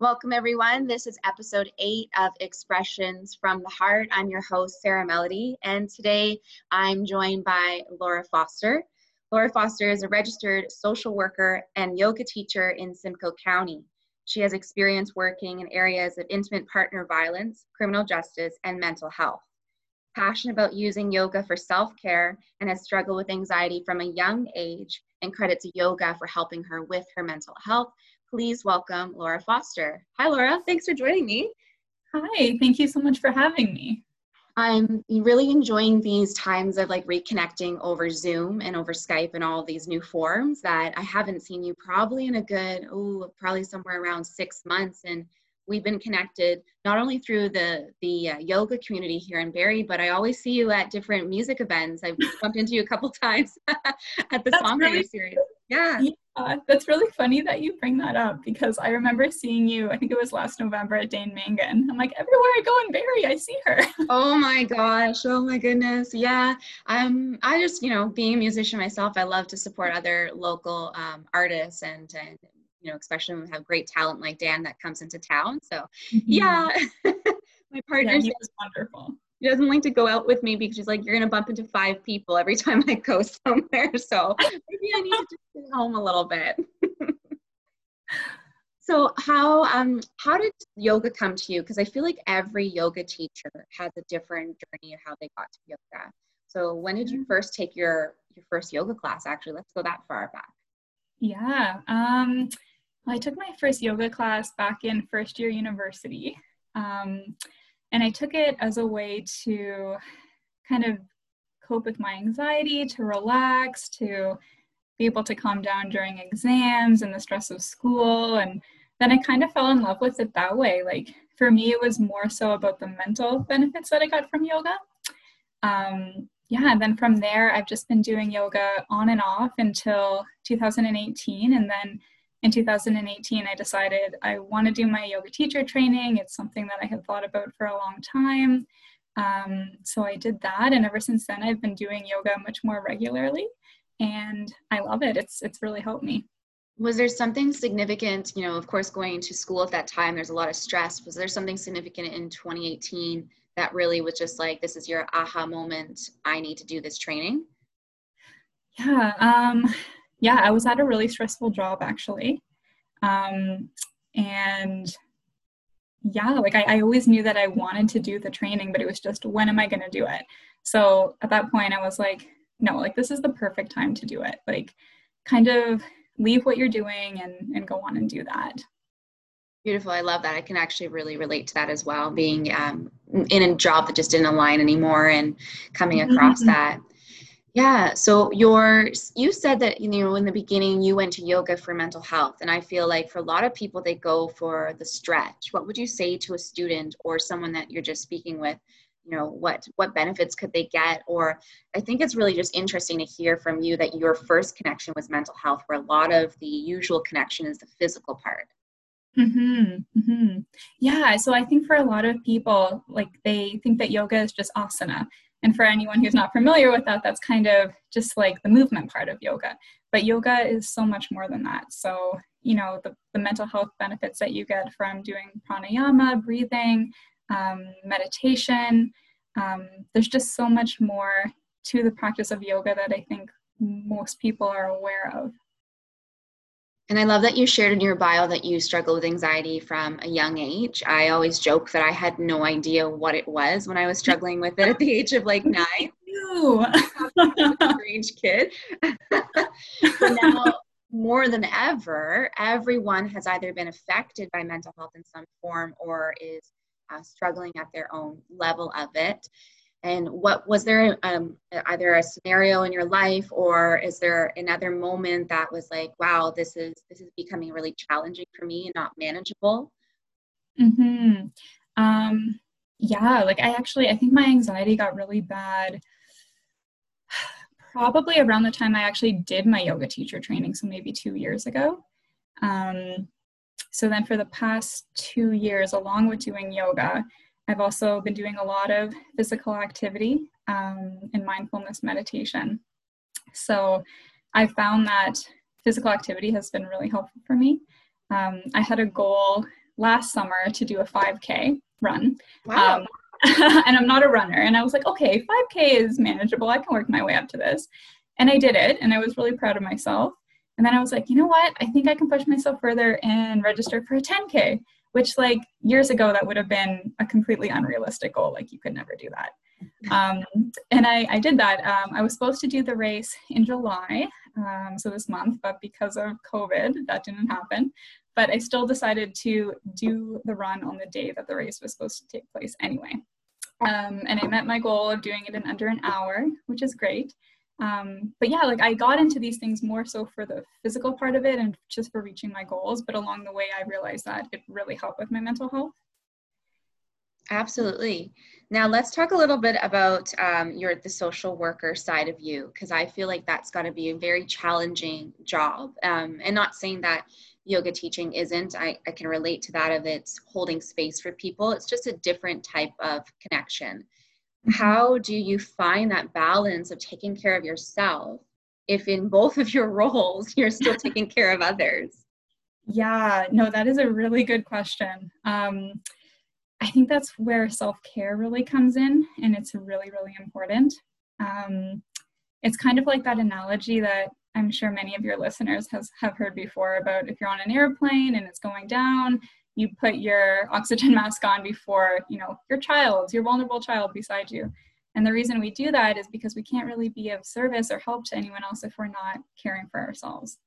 Welcome everyone. This is episode 8 of Expressions from the Heart. I'm your host, Sarah Melody, and today I'm joined by Laura Foster. Laura Foster is a registered social worker and yoga teacher in Simcoe County. She has experience working in areas of intimate partner violence, criminal justice, and mental health. Passionate about using yoga for self-care and has struggled with anxiety from a young age and credits yoga for helping her with her mental health. Please welcome Laura Foster. Hi, Laura. Thanks for joining me. Hi. Thank you so much for having me. I'm really enjoying these times of reconnecting over Zoom and over Skype and all these new forms that I haven't seen you probably in a good, probably somewhere around 6 months. And we've been connected not only through the yoga community here in Barrie, but I always see you at different music events. I've bumped into you a couple times at the Songwriter Series. Yeah, that's really funny that you bring that up, because I remember seeing you, I think it was last November at Dane Mangan. I'm like, everywhere I go in Barrie, I see her. Oh my gosh. Oh my goodness. Yeah. I just, being a musician myself, I love to support other local artists and, especially when we have great talent like Dan that comes into town. So yeah, my partner is wonderful. He doesn't like to go out with me because he's like, you're going to bump into 5 people every time I go somewhere. So maybe I need to just stay home a little bit. So how did yoga come to you? Because I feel like every yoga teacher has a different journey of how they got to yoga. So when did you first take your first yoga class? Actually, let's go that far back. Yeah. I took my first yoga class back in first year university. And I took it as a way to kind of cope with my anxiety, to relax, to be able to calm down during exams and the stress of school. And then I kind of fell in love with it that way. Like, for me, it was more so about the mental benefits that I got from yoga. And then from there, I've just been doing yoga on and off until 2018. And then in 2018, I decided I want to do my yoga teacher training. It's something that I had thought about for a long time. So I did that. And ever since then, I've been doing yoga much more regularly. And I love it. It's really helped me. Was there something significant, of course, going to school at that time, there's a lot of stress. Was there something significant in 2018 that really was just like, this is your aha moment, I need to do this training? Yeah, I was at a really stressful job, actually. I always knew that I wanted to do the training, but it was just, when am I going to do it? So at that point, I was like, no, this is the perfect time to do it. Kind of leave what you're doing and go on and do that. Beautiful. I love that. I can actually really relate to that as well, being in a job that just didn't align anymore and coming across that. Yeah. So you said that, in the beginning you went to yoga for mental health, and I feel like for a lot of people, they go for the stretch. What would you say to a student or someone that you're just speaking with, what benefits could they get? Or I think it's really just interesting to hear from you that your first connection was mental health, where a lot of the usual connection is the physical part. Yeah. So I think for a lot of people, they think that yoga is just asana. And for anyone who's not familiar with that, that's kind of just the movement part of yoga. But yoga is so much more than that. So, the mental health benefits that you get from doing pranayama, breathing, meditation, there's just so much more to the practice of yoga that I think most people are aware of. And I love that you shared in your bio that you struggle with anxiety from a young age. I always joke that I had no idea what it was when I was struggling with it at the age of 9. I was a strange kid. So now, more than ever, everyone has either been affected by mental health in some form or is struggling at their own level of it. And what was there either a scenario in your life, or is there another moment that was like, wow, this is becoming really challenging for me and not manageable? I think my anxiety got really bad probably around the time I actually did my yoga teacher training. So maybe 2 years ago. So then for the past 2 years, along with doing yoga, I've also been doing a lot of physical activity and mindfulness meditation. So I found that physical activity has been really helpful for me. I had a goal last summer to do a 5K run. Wow. And I'm not a runner. And I was like, okay, 5K is manageable. I can work my way up to this. And I did it. And I was really proud of myself. And then I was like, you know what? I think I can push myself further and register for a 10K, which like years ago, that would have been a completely unrealistic goal. Like you could never do that. And I did that. I was supposed to do the race in July, so this month, but because of COVID, that didn't happen. But I still decided to do the run on the day that the race was supposed to take place anyway. And I met my goal of doing it in under an hour, which is great. But yeah, like I got into these things more so for the physical part of it and just for reaching my goals. But along the way, I realized that it really helped with my mental health. Absolutely. Now let's talk a little bit about the social worker side of you, because I feel like that's got to be a very challenging job. And not saying that yoga teaching isn't, I can relate to that of it's holding space for people. It's just a different type of connection. How do you find that balance of taking care of yourself if in both of your roles, you're still taking care of others? Yeah, no, that is a really good question. I think that's where self-care really comes in, and it's really, really important. It's kind of like that analogy that I'm sure many of your listeners have heard before about if you're on an airplane and it's going down, you put your oxygen mask on before, you know, your vulnerable child beside you. And the reason we do that is because we can't really be of service or help to anyone else if we're not caring for ourselves.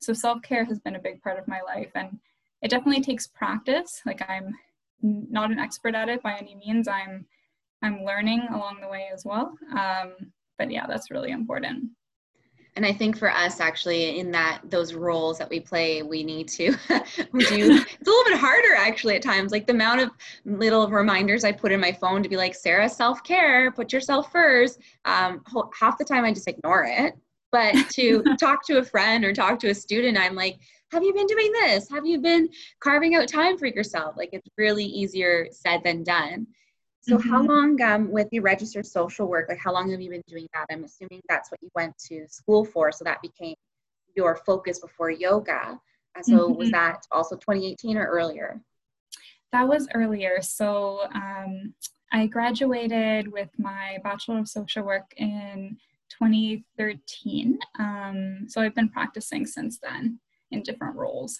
So self-care has been a big part of my life, and it definitely takes practice. Like I'm not an expert at it by any means. I'm learning along the way as well. But yeah, that's really important. And I think for us actually in those roles that we play, we need to it's a little bit harder actually at times, like the amount of little reminders I put in my phone to be like, Sarah, self-care, put yourself first. Half the time I just ignore it, but to talk to a friend or talk to a student, I'm like, have you been doing this? Have you been carving out time for yourself? Like it's really easier said than done. So how long with the registered social work, like how long have you been doing that? I'm assuming that's what you went to school for. So that became your focus before yoga. So was that also 2018 or earlier? That was earlier. So I graduated with my Bachelor of Social Work in 2013. So I've been practicing since then in different roles.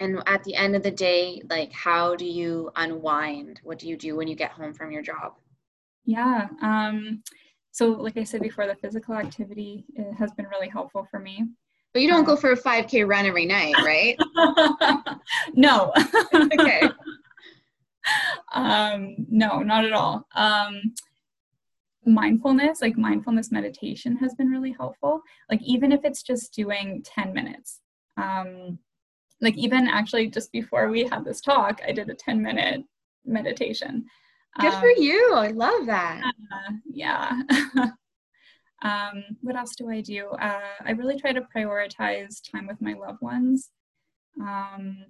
And at the end of the day, like, how do you unwind? What do you do when you get home from your job? Yeah. So like I said before, the physical activity has been really helpful for me. But you don't go for a 5K run every night, right? No. Okay. No, not at all. Mindfulness meditation has been really helpful. Like even if it's just doing 10 minutes, like even actually just before we had this talk, I did a 10-minute meditation. Good for you. I love that. Yeah. What else do I do? I really try to prioritize time with my loved ones. I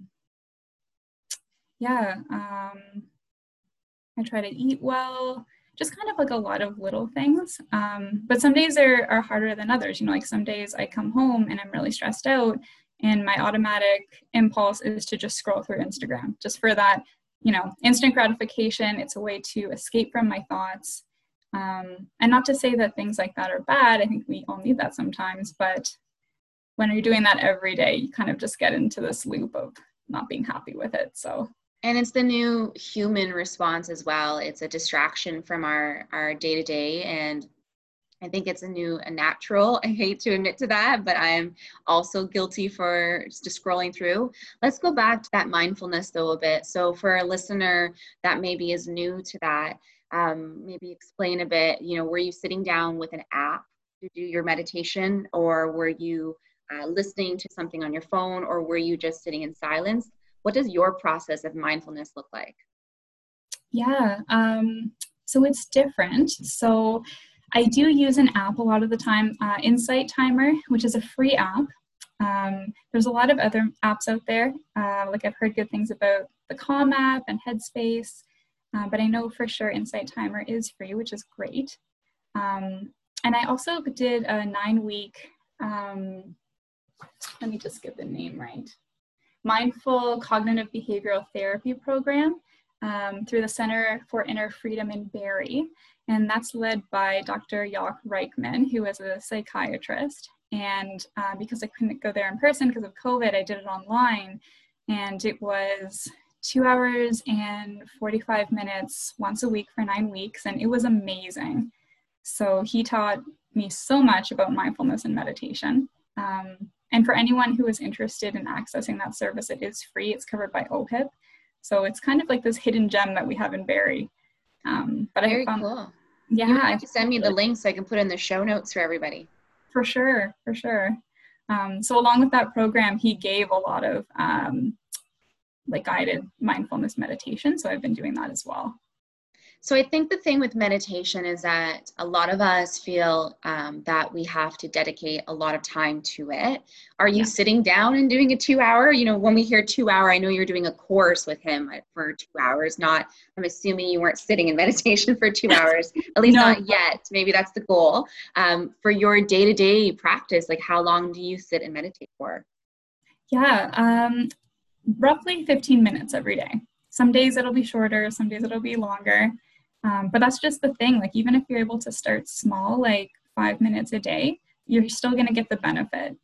try to eat well, just kind of like a lot of little things. But some days are harder than others. You know, like some days I come home and I'm really stressed out, and my automatic impulse is to just scroll through Instagram just for that, you know, instant gratification. It's a way to escape from my thoughts. And not to say that things like that are bad. I think we all need that sometimes. But when you're doing that every day, you kind of just get into this loop of not being happy with it. So. And it's the new human response as well. It's a distraction from our day-to-day, and I think it's a natural. I hate to admit to that, but I'm also guilty for just scrolling through. Let's go back to that mindfulness though a bit. So for a listener that maybe is new to that, maybe explain a bit, you know, were you sitting down with an app to do your meditation, or were you listening to something on your phone, or were you just sitting in silence? What does your process of mindfulness look like? Yeah. So it's different. So I do use an app a lot of the time, Insight Timer, which is a free app. There's a lot of other apps out there. Like I've heard good things about the Calm app and Headspace, but I know for sure Insight Timer is free, which is great. And I also did a 9-week, let me just get the name right, mindful cognitive behavioral therapy program through the Center for Inner Freedom in Barrie. And that's led by Dr. Jock Reichman, who is a psychiatrist. And because I couldn't go there in person because of COVID, I did it online. And it was 2 hours and 45 minutes once a week for 9 weeks. And it was amazing. So he taught me so much about mindfulness and meditation. And for anyone who is interested in accessing that service, it is free. It's covered by OHIP. So it's kind of like this hidden gem that we have in Barrie. But very cool. Yeah. You have to send me the link so I can put in the show notes for everybody. For sure, for sure. So along with that program, he gave a lot of like guided mindfulness meditation. So I've been doing that as well. So I think the thing with meditation is that a lot of us feel that we have to dedicate a lot of time to it. Are you sitting down and doing a 2 hour? You know, when we hear 2 hour, I know you're doing a course with him for 2 hours. Not, I'm assuming you weren't sitting in meditation for 2 hours, at least not yet. Maybe that's the goal. For your day-to-day practice, like how long do you sit and meditate for? Yeah, roughly 15 minutes every day. Some days it'll be shorter, some days it'll be longer. But that's just the thing, like even if you're able to start small, like 5 minutes a day, you're still going to get the benefit.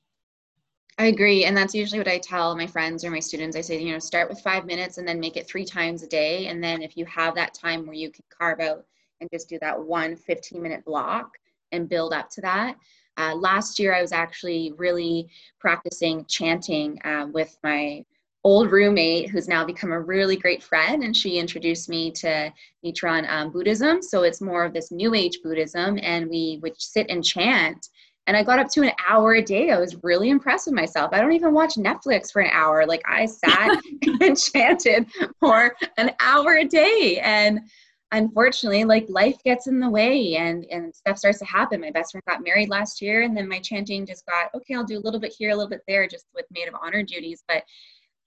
I agree. And that's usually what I tell my friends or my students. I say, you know, start with 5 minutes and then make it 3 times a day. And then if you have that time where you can carve out and just do that one 15-minute block and build up to that. Last year, I was actually really practicing chanting with my old roommate who's now become a really great friend, and she introduced me to Nichiren Buddhism. So it's more of this new age Buddhism, and we would sit and chant, and I got up to an hour a day. I was really impressed with myself. I don't even watch Netflix for an hour. Like I sat and chanted for an hour a day, and unfortunately, like life gets in the way and stuff starts to happen. My best friend got married last year, and then my chanting just got, okay, I'll do a little bit here, a little bit there, just with maid of honor duties. But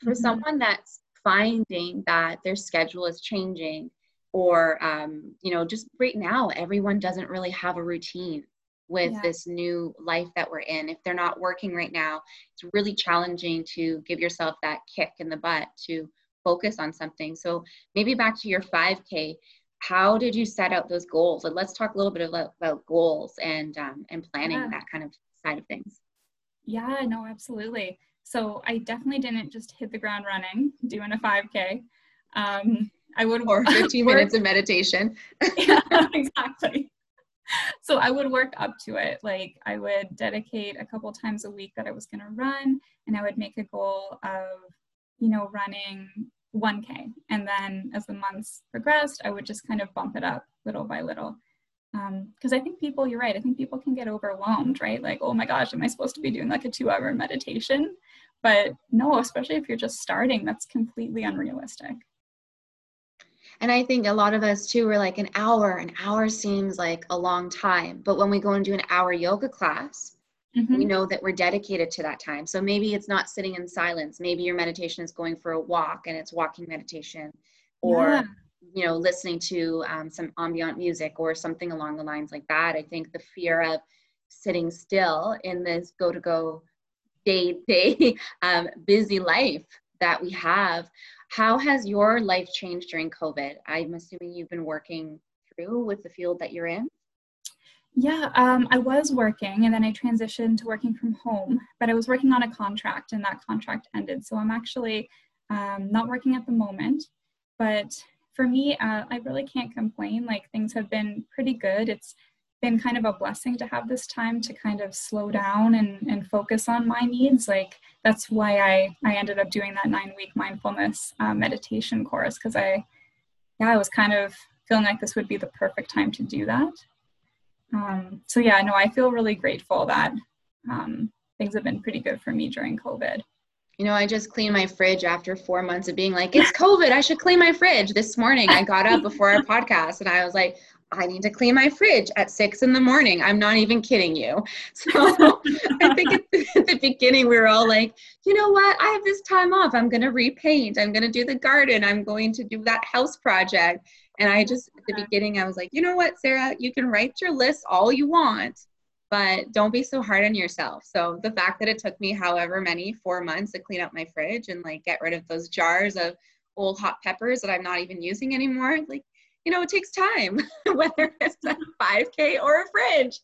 for someone that's finding that their schedule is changing, or, you know, just right now, everyone doesn't really have a routine with this new life that we're in. If they're not working right now, it's really challenging to give yourself that kick in the butt to focus on something. So maybe back to your 5K, how did you set out those goals? And let's talk a little bit about goals and planning, that kind of side of things. Yeah, no, absolutely. So I definitely didn't just hit the ground running doing a 5K. I would work 15 minutes of meditation. Yeah, exactly. So I would work up to it. Like I would dedicate a couple times a week that I was going to run, and I would make a goal of, you know, running 1K. And then as the months progressed, I would just kind of bump it up little by little. Because I think people, you're right, I think people can get overwhelmed, right? Like, oh my gosh, am I supposed to be doing like a 2 hour meditation? But no, especially if you're just starting, that's completely unrealistic. And I think a lot of us too, we're like an hour seems like a long time. But when we go and do an hour yoga class, we know that we're dedicated to that time. So maybe it's not sitting in silence. Maybe your meditation is going for a walk, and it's walking meditation, or you know, listening to some ambient music or something along the lines like that. I think the fear of sitting still in this go-to-go day-to-day busy life that we have. How has your life changed during COVID? I'm assuming you've been working through with the field that you're in? Yeah, I was working, and then I transitioned to working from home, but I was working on a contract, and that contract ended. So I'm actually not working at the moment, but for me, I really can't complain. Like things have been pretty good. It's been kind of a blessing to have this time to kind of slow down and focus on my needs. Like that's why I ended up doing that 9-week mindfulness meditation course, because I was kind of feeling like this would be the perfect time to do that. So yeah, no, I feel really grateful that things have been pretty good for me during COVID. You know, I just cleaned my fridge after 4 months of being like, it's COVID, I should clean my fridge. This morning, I got up before our podcast, and I was like, I need to clean my fridge at 6 a.m. I'm not even kidding you. So I think at the beginning, we were all like, you know what? I have this time off. I'm going to repaint. I'm going to do the garden. I'm going to do that house project. And I just, at the beginning, I was like, you know what, Sarah, you can write your list all you want, but don't be so hard on yourself. So the fact that it took me however many 4 months to clean out my fridge and like get rid of those jars of old hot peppers that I'm not even using anymore, like, you know, it takes time, whether it's a 5K or a fridge.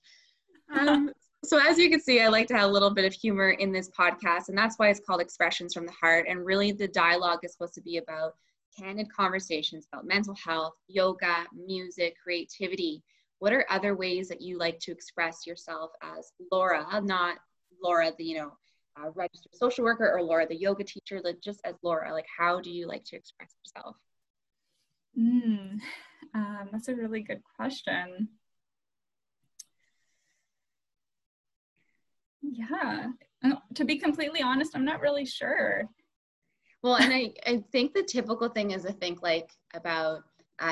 So as you can see, I like to have a little bit of humor in this podcast, and that's why it's called Expressions from the Heart. And really the dialogue is supposed to be about candid conversations about mental health, yoga, music, creativity. What are other ways that you like to express yourself as Laura, not Laura, the, you know, registered social worker, or Laura, the yoga teacher, like just as Laura, like how do you like to express yourself? That's a really good question. Yeah, to be completely honest, I'm not really sure. Well, and I think the typical thing is to think like about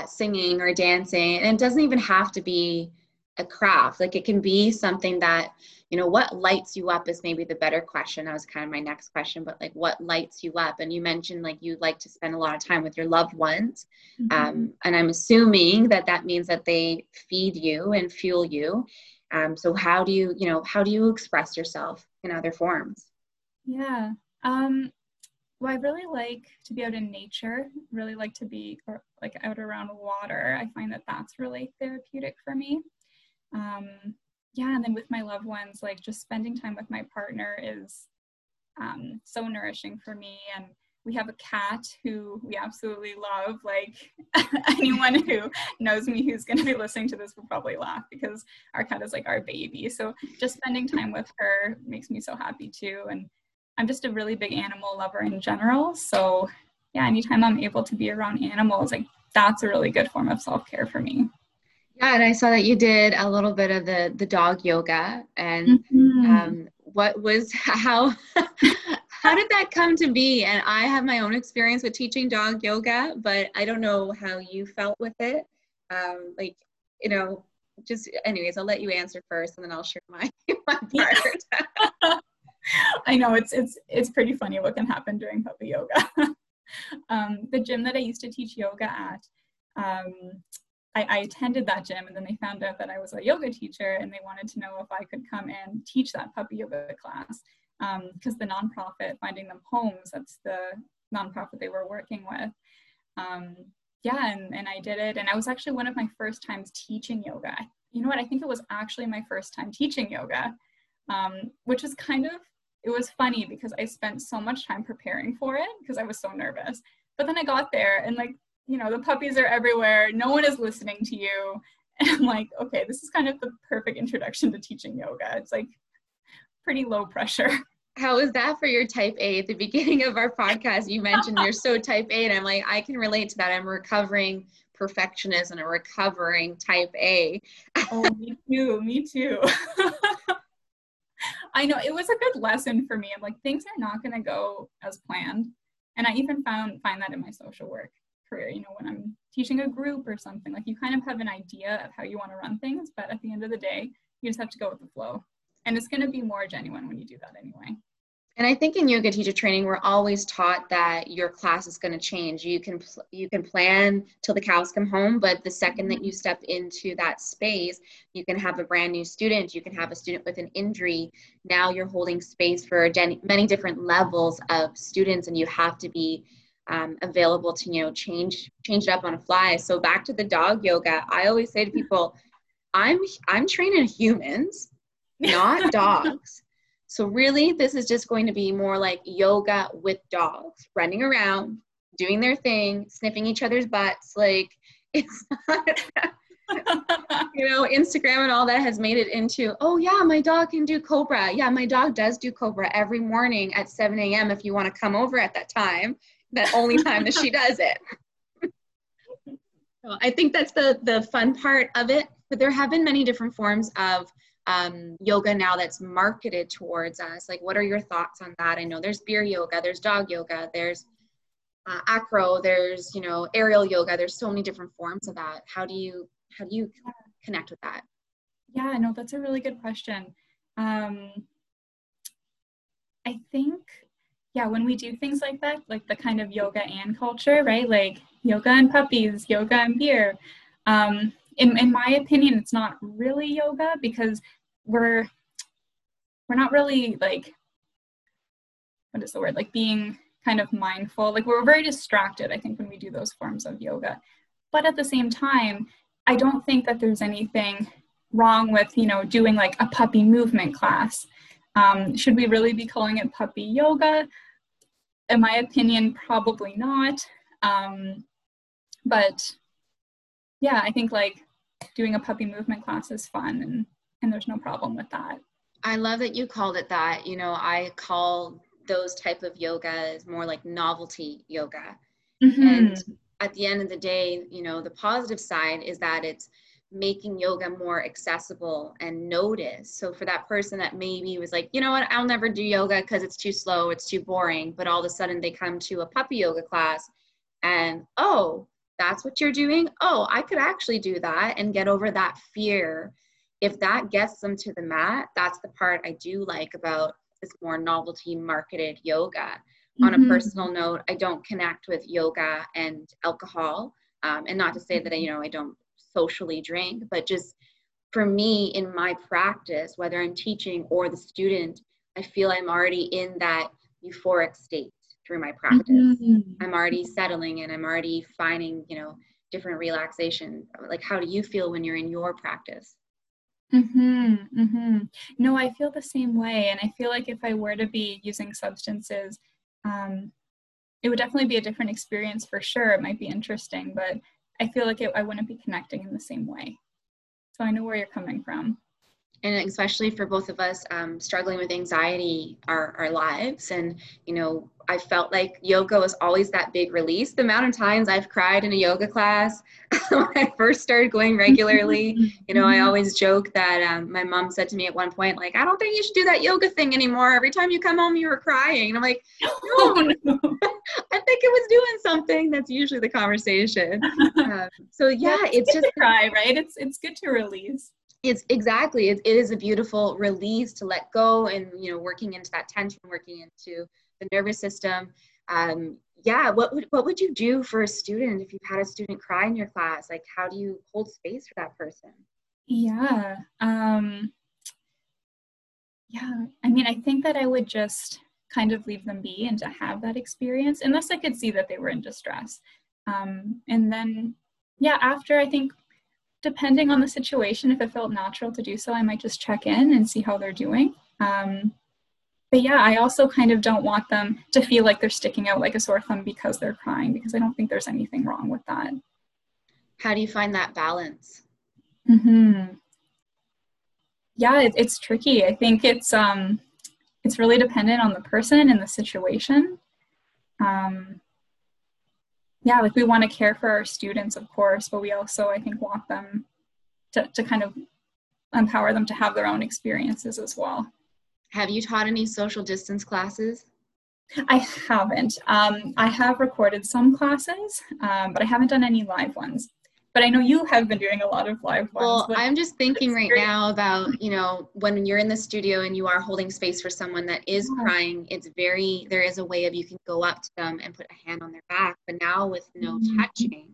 singing or dancing, and it doesn't even have to be a craft. Like it can be something that, you know, what lights you up is maybe the better question. That was kind of my next question, but like what lights you up? And you mentioned like you like to spend a lot of time with your loved ones. And I'm assuming that that means that they feed you and fuel you. So how do you, how do you express yourself in other forms? Yeah. Well, I really like to be out in nature, really like to be out around water. I find that that's really therapeutic for me. Yeah. And then with my loved ones, like just spending time with my partner is so nourishing for me. And we have a cat who we absolutely love. Like anyone who knows me, who's going to be listening to this will probably laugh because our cat is like our baby. So just spending time with her makes me so happy too. And I'm just a really big animal lover in general. So yeah, anytime I'm able to be around animals, like that's a really good form of self-care for me. Yeah. And I saw that you did a little bit of the dog yoga, and how did that come to be? And I have my own experience with teaching dog yoga, but I don't know how you felt with it. Anyways, I'll let you answer first and then I'll share my part. I know it's pretty funny what can happen during puppy yoga. The gym that I used to teach yoga at, I attended that gym, and then they found out that I was a yoga teacher and they wanted to know if I could come and teach that puppy yoga class. Because the nonprofit Finding Them Homes, that's the nonprofit they were working with. And I did it. And I was actually one of my first times teaching yoga. You know what? I think it was actually my first time teaching yoga, which is it was funny because I spent so much time preparing for it because I was so nervous. But then I got there and the puppies are everywhere. No one is listening to you. And I'm like, okay, this is kind of the perfect introduction to teaching yoga. It's like pretty low pressure. How is that for your type A? At the beginning of our podcast, you mentioned you're so type A, and I'm like, I can relate to that. I'm a recovering perfectionist and a recovering type A. Oh, me too. I know, it was a good lesson for me. I'm like, things are not going to go as planned. And I even find that in my social work career, when I'm teaching a group or something, like you kind of have an idea of how you want to run things, but at the end of the day, you just have to go with the flow. And it's going to be more genuine when you do that anyway. And I think in yoga teacher training, we're always taught that your class is going to change. You can plan till the cows come home, but the second that you step into that space, you can have a brand new student. You can have a student with an injury. Now you're holding space for many different levels of students, and you have to be available to change it up on a fly. So back to the dog yoga, I always say to people, I'm training humans, not dogs. So really, this is just going to be more like yoga with dogs, running around, doing their thing, sniffing each other's butts. Like it's not, Instagram and all that has made it into, oh yeah, my dog can do Cobra. Yeah, my dog does do Cobra every morning at 7 a.m. if you want to come over at that time, that only time that she does it. Well, I think that's the fun part of it, but there have been many different forms of yoga now that's marketed towards us. Like, what are your thoughts on that? I know there's beer yoga, there's dog yoga, there's acro, there's aerial yoga. There's so many different forms of that. How do you connect with that? Yeah, no, that's a really good question. I think when we do things like that, like the kind of yoga and culture, right? Like yoga and puppies, yoga and beer. In my opinion, it's not really yoga because we're not really like, what is the word? Like being kind of mindful. Like we're very distracted, I think, when we do those forms of yoga. But at the same time, I don't think that there's anything wrong with, you know, doing like a puppy movement class. Should we really be calling it puppy yoga? In my opinion, probably not. But yeah, I think like doing a puppy movement class is fun, and there's no problem with that. I love that you called it that. You know, I call those type of yoga is more like novelty yoga. Mm-hmm. And at the end of the day, you know, the positive side is that it's making yoga more accessible and noticed. So for that person that maybe was like, you know what, I'll never do yoga because it's too slow, it's too boring. But all of a sudden they come to a puppy yoga class and, oh, that's what you're doing? Oh, I could actually do that and get over that fear. If that gets them to the mat, that's the part I do like about this more novelty marketed yoga. Mm-hmm. On a personal note, I don't connect with yoga and alcohol. And not to say that, you know, I don't socially drink, but just for me in my practice, whether I'm teaching or the student, I feel I'm already in that euphoric state through my practice. Mm-hmm. I'm already settling and I'm already finding, you know, different relaxation. Like, how do you feel when you're in your practice? Mm-hmm, mm-hmm. No, I feel the same way. And I feel like if I were to be using substances, it would definitely be a different experience for sure. It might be interesting, but I feel like I wouldn't be connecting in the same way. So I know where you're coming from. And especially for both of us, struggling with anxiety, our lives. And, you know, I felt like yoga was always that big release. The amount of times I've cried in a yoga class when I first started going regularly, you know, I always joke that my mom said to me at one point, like, I don't think you should do that yoga thing anymore. Every time you come home, you were crying. And I'm like, no, oh, no. I think it was doing something. That's usually the conversation. So yeah, it's just cry, right? It's good to release. It's exactly, it is a beautiful release to let go and, you know, working into that tension, working into the nervous system. Yeah. What would you do for a student if you've had a student cry in your class? Like, how do you hold space for that person? Yeah. Yeah. I mean, I think that I would just kind of leave them be and to have that experience, unless I could see that they were in distress. And then, yeah, after, I think, depending on the situation, if it felt natural to do so, I might just check in and see how they're doing. But yeah, I also kind of don't want them to feel like they're sticking out like a sore thumb because they're crying, because I don't think there's anything wrong with that. How do you find that balance? Mm-hmm. Yeah, it's tricky. I think it's really dependent on the person and the situation. Yeah, like we want to care for our students, of course, but we also, I think, want them to kind of empower them to have their own experiences as well. Have you taught any social distance classes? I haven't. I have recorded some classes, but I haven't done any live ones. But I know you have been doing a lot of live ones. Well, I'm just thinking right now about, you know, when you're in the studio and you are holding space for someone that is crying, there is a way of you can go up to them and put a hand on their back, but now with no touching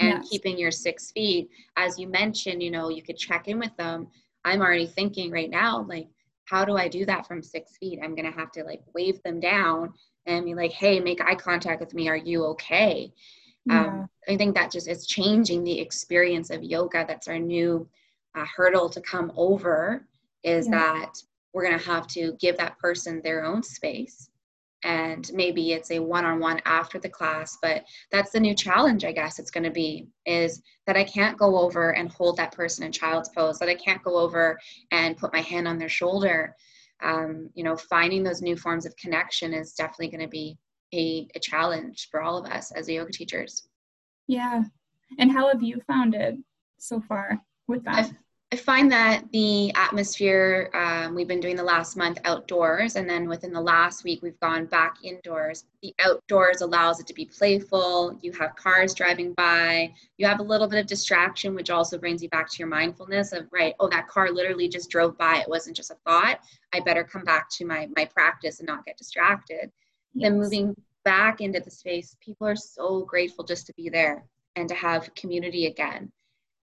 and keeping your 6 feet, as you mentioned, you know, you could check in with them. I'm already thinking right now, like, how do I do that from 6 feet? I'm going to have to like wave them down and be like, hey, make eye contact with me. Are you okay? Yeah. I think that just is changing the experience of yoga. That's our new hurdle to come over, is that we're going to have to give that person their own space. And maybe it's a one-on-one after the class, but that's the new challenge, I guess it's going to be, is that I can't go over and hold that person in child's pose, that I can't go over and put my hand on their shoulder. You know, finding those new forms of connection is definitely going to be a challenge for all of us as yoga teachers. Yeah. And how have you found it so far with that? I find that the atmosphere, we've been doing the last month outdoors, and then within the last week, we've gone back indoors. The outdoors allows it to be playful. You have cars driving by. You have a little bit of distraction, which also brings you back to your mindfulness of, right, oh, that car literally just drove by. It wasn't just a thought. I better come back to my practice and not get distracted. Yes. Then moving back into the space, people are so grateful just to be there and to have community again.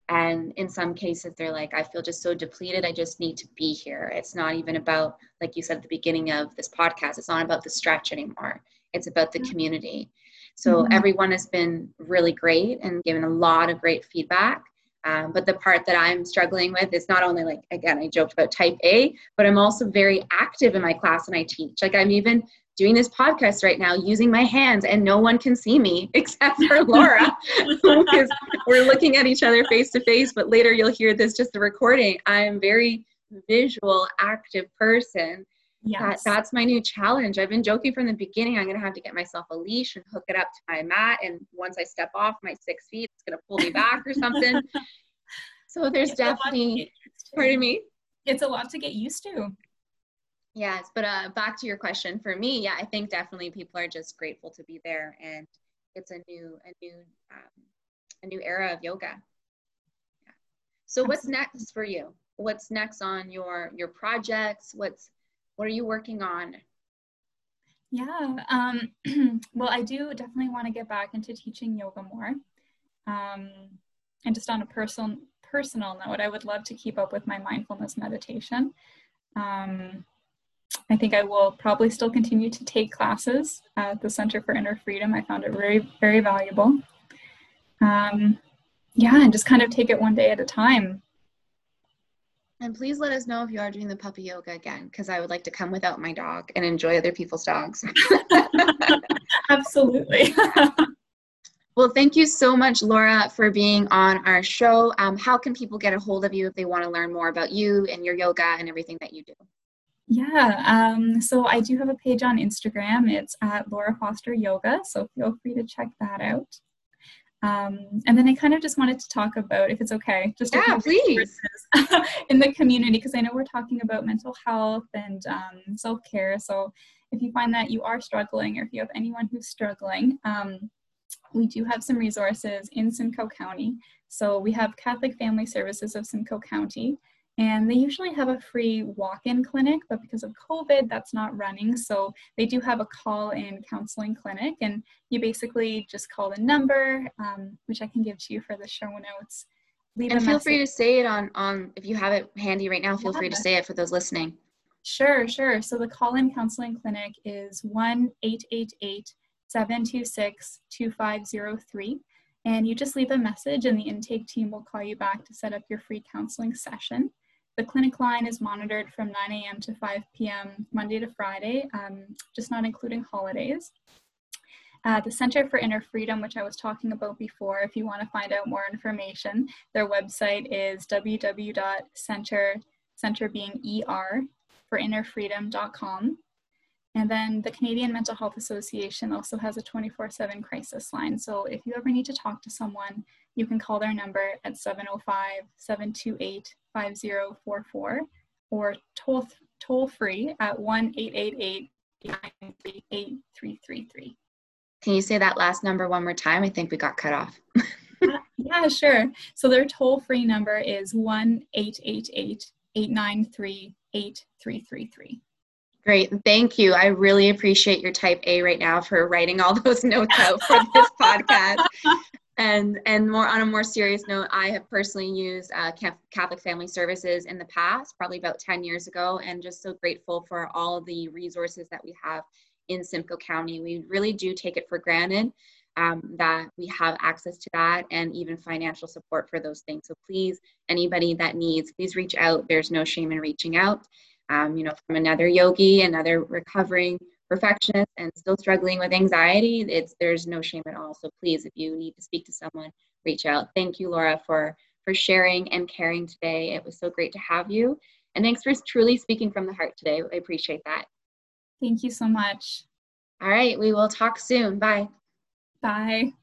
And in some cases, they're like, I feel just so depleted. I just need to be here. It's not even about, like you said at the beginning of this podcast, it's not about the stretch anymore. It's about the community. So everyone has been really great and given a lot of great feedback. But the part that I'm struggling with is not only like, again, I joked about type A, but I'm also very active in my class and I teach. Like I'm even doing this podcast right now using my hands and no one can see me except for Laura. Because we're looking at each other face to face, but later you'll hear this, just the recording. I'm very visual, active person. Yes. That's my new challenge. I've been joking from the beginning. I'm going to have to get myself a leash and hook it up to my mat. And once I step off my 6 feet, it's going to pull me back or something. So there's definitely, pardon me. It's a lot to get used to. Yes. But back to your question for me. Yeah, I think definitely people are just grateful to be there. And it's a new era of yoga. Yeah. So what's next for you? What's next on your projects? What are you working on? Yeah, well, I do definitely want to get back into teaching yoga more. And just on a personal note, I would love to keep up with my mindfulness meditation. I think I will probably still continue to take classes at the Center for Inner Freedom. I found it very, very valuable. Yeah, and just kind of take it one day at a time. And please let us know if you are doing the puppy yoga again, because I would like to come without my dog and enjoy other people's dogs. Absolutely. Well, thank you so much, Laura, for being on our show. How can people get a hold of you if they want to learn more about you and your yoga and everything that you do? Yeah, so I do have a page on Instagram. It's at Laura Foster Yoga, so feel free to check that out. And then I kind of just wanted to talk about, if it's okay, just please. In the community, because I know we're talking about mental health and self-care. So if you find that you are struggling or if you have anyone who's struggling, we do have some resources in Simcoe County. So we have Catholic Family Services of Simcoe County, and they usually have a free walk-in clinic, but because of COVID, that's not running. So they do have a call-in counseling clinic, and you basically just call the number, which I can give to you for the show notes. And feel free to say it on if you have it handy right now, feel free to say it for those listening. Sure. So the call-in counseling clinic is 1-888-726-2503. And you just leave a message and the intake team will call you back to set up your free counseling session. The clinic line is monitored from 9 a.m. to 5 p.m. Monday to Friday, just not including holidays. The Center for Inner Freedom, which I was talking about before, if you want to find out more information, their website is www.center4innerfreedom.com. And then the Canadian Mental Health Association also has a 24/7 crisis line. So if you ever need to talk to someone, you can call their number at 705-728-5044 or toll free at 1-888-938-333. Can you say that last number one more time? I think we got cut off. Yeah, sure. So their toll free number is 1-888-893-8333. Great. Thank you. I really appreciate your type A right now for writing all those notes out for this podcast. And more on a more serious note, I have personally used Catholic Family Services in the past, probably about 10 years ago, and just so grateful for all the resources that we have in Simcoe County. We really do take it for granted that we have access to that and even financial support for those things. So please, anybody that needs, please reach out. There's no shame in reaching out. From another yogi, another recovering perfectionist and still struggling with anxiety, there's no shame at all. So please, if you need to speak to someone, reach out. Thank you, Laura, for sharing and caring today. It was so great to have you. And thanks for truly speaking from the heart today. I appreciate that. Thank you so much. All right. We will talk soon. Bye. Bye.